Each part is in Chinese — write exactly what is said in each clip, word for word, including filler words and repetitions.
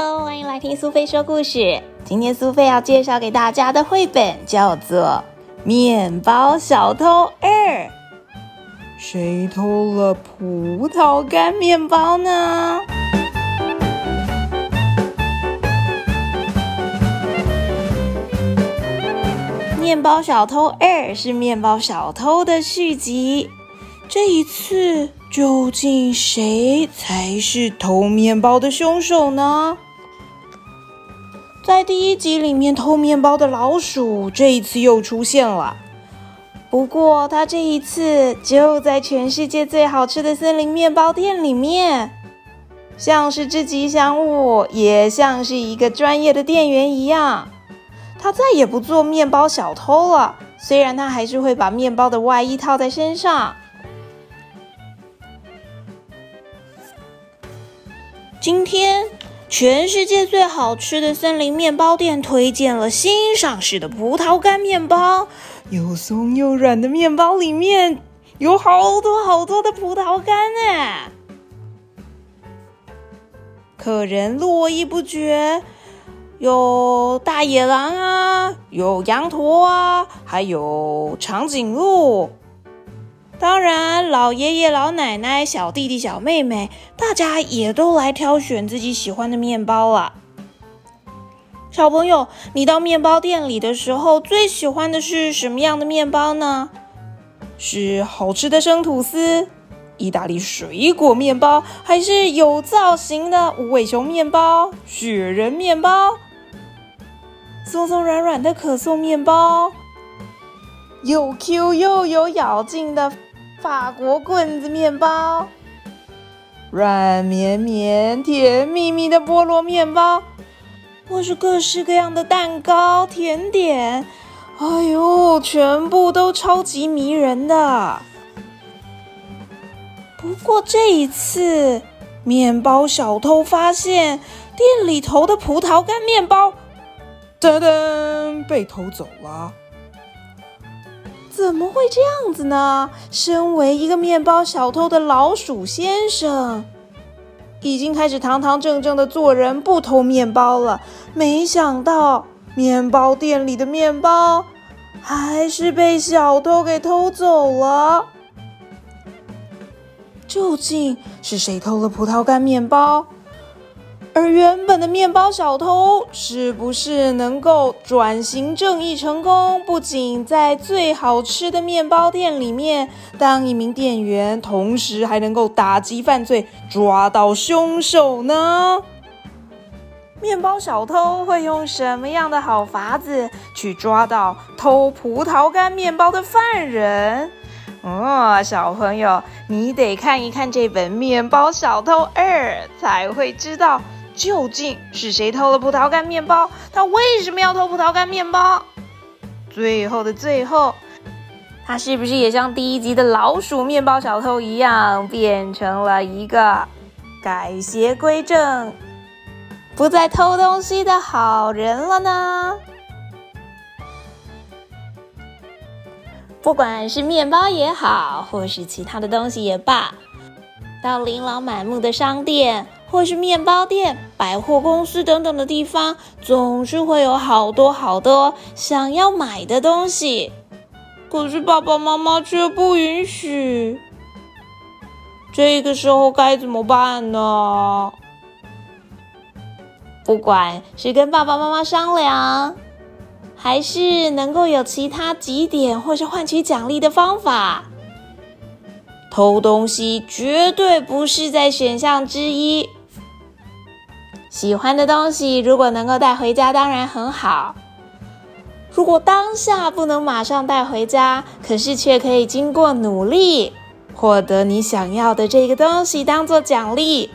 Hello， 欢迎来听苏菲说故事。今天苏菲要介绍给大家的绘本叫做《面包小偷二》。谁偷了葡萄干面包呢？面包小偷二是面包小偷的续集。这一次，究竟谁才是偷面包的凶手呢？在第一集里面偷面包的老鼠，这一次又出现了。不过，它这一次就在全世界最好吃的森林面包店里面，像是只吉祥物，也像是一个专业的店员一样。他再也不做面包小偷了，虽然他还是会把面包的外衣套在身上。今天，全世界最好吃的森林面包店推荐了新上市的葡萄干面包，又松又软的面包里面有好多好多的葡萄干哎，可人络绎不绝。有大野狼啊，有羊驼啊，还有长颈鹿。当然，老爷爷、老奶奶、小弟弟、小妹妹，大家也都来挑选自己喜欢的面包了。小朋友，你到面包店里的时候，最喜欢的是什么样的面包呢？是好吃的生吐司、意大利水果面包，还是有造型的无尾熊面包、雪人面包？松松软软的可颂面包，又 Q 又有咬劲的法国棍子面包，软绵绵甜蜜蜜的菠萝面包，或是各式各样的蛋糕甜点，哎呦，全部都超级迷人的。不过这一次，面包小偷发现店里头的葡萄干面包噔噔被偷走了。怎么会这样子呢？身为一个面包小偷的老鼠先生，已经开始堂堂正正的做人，不偷面包了。没想到，面包店里的面包还是被小偷给偷走了。究竟是谁偷了葡萄干面包？而原本的面包小偷是不是能够转型正义成功，不仅在最好吃的面包店里面当一名店员，同时还能够打击犯罪，抓到凶手呢？面包小偷会用什么样的好法子去抓到偷葡萄干面包的犯人？哦，小朋友，你得看一看这本《面包小偷二》才会知道究竟是谁偷了葡萄干面包，他为什么要偷葡萄干面包？最后的最后，他是不是也像第一集的老鼠面包小偷一样，变成了一个改邪归正、不再偷东西的好人了呢？不管是面包也好，或是其他的东西也罢，到琳琅满目的商店，或是面包店、百货公司等等的地方，总是会有好多好多想要买的东西，可是爸爸妈妈却不允许。这个时候该怎么办呢？不管是跟爸爸妈妈商量，还是能够有其他集点或是换取奖励的方法，偷东西绝对不是在选项之一。喜欢的东西如果能够带回家当然很好，如果当下不能马上带回家，可是却可以经过努力获得你想要的这个东西当做奖励，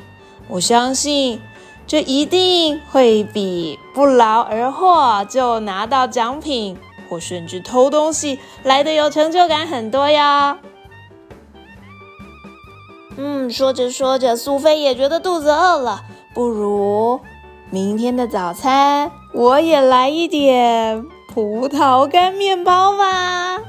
我相信这一定会比不劳而获就拿到奖品，或甚至偷东西来得有成就感很多呀。嗯，说着说着，苏菲也觉得肚子饿了，不如明天的早餐我也来一点葡萄干面包吧。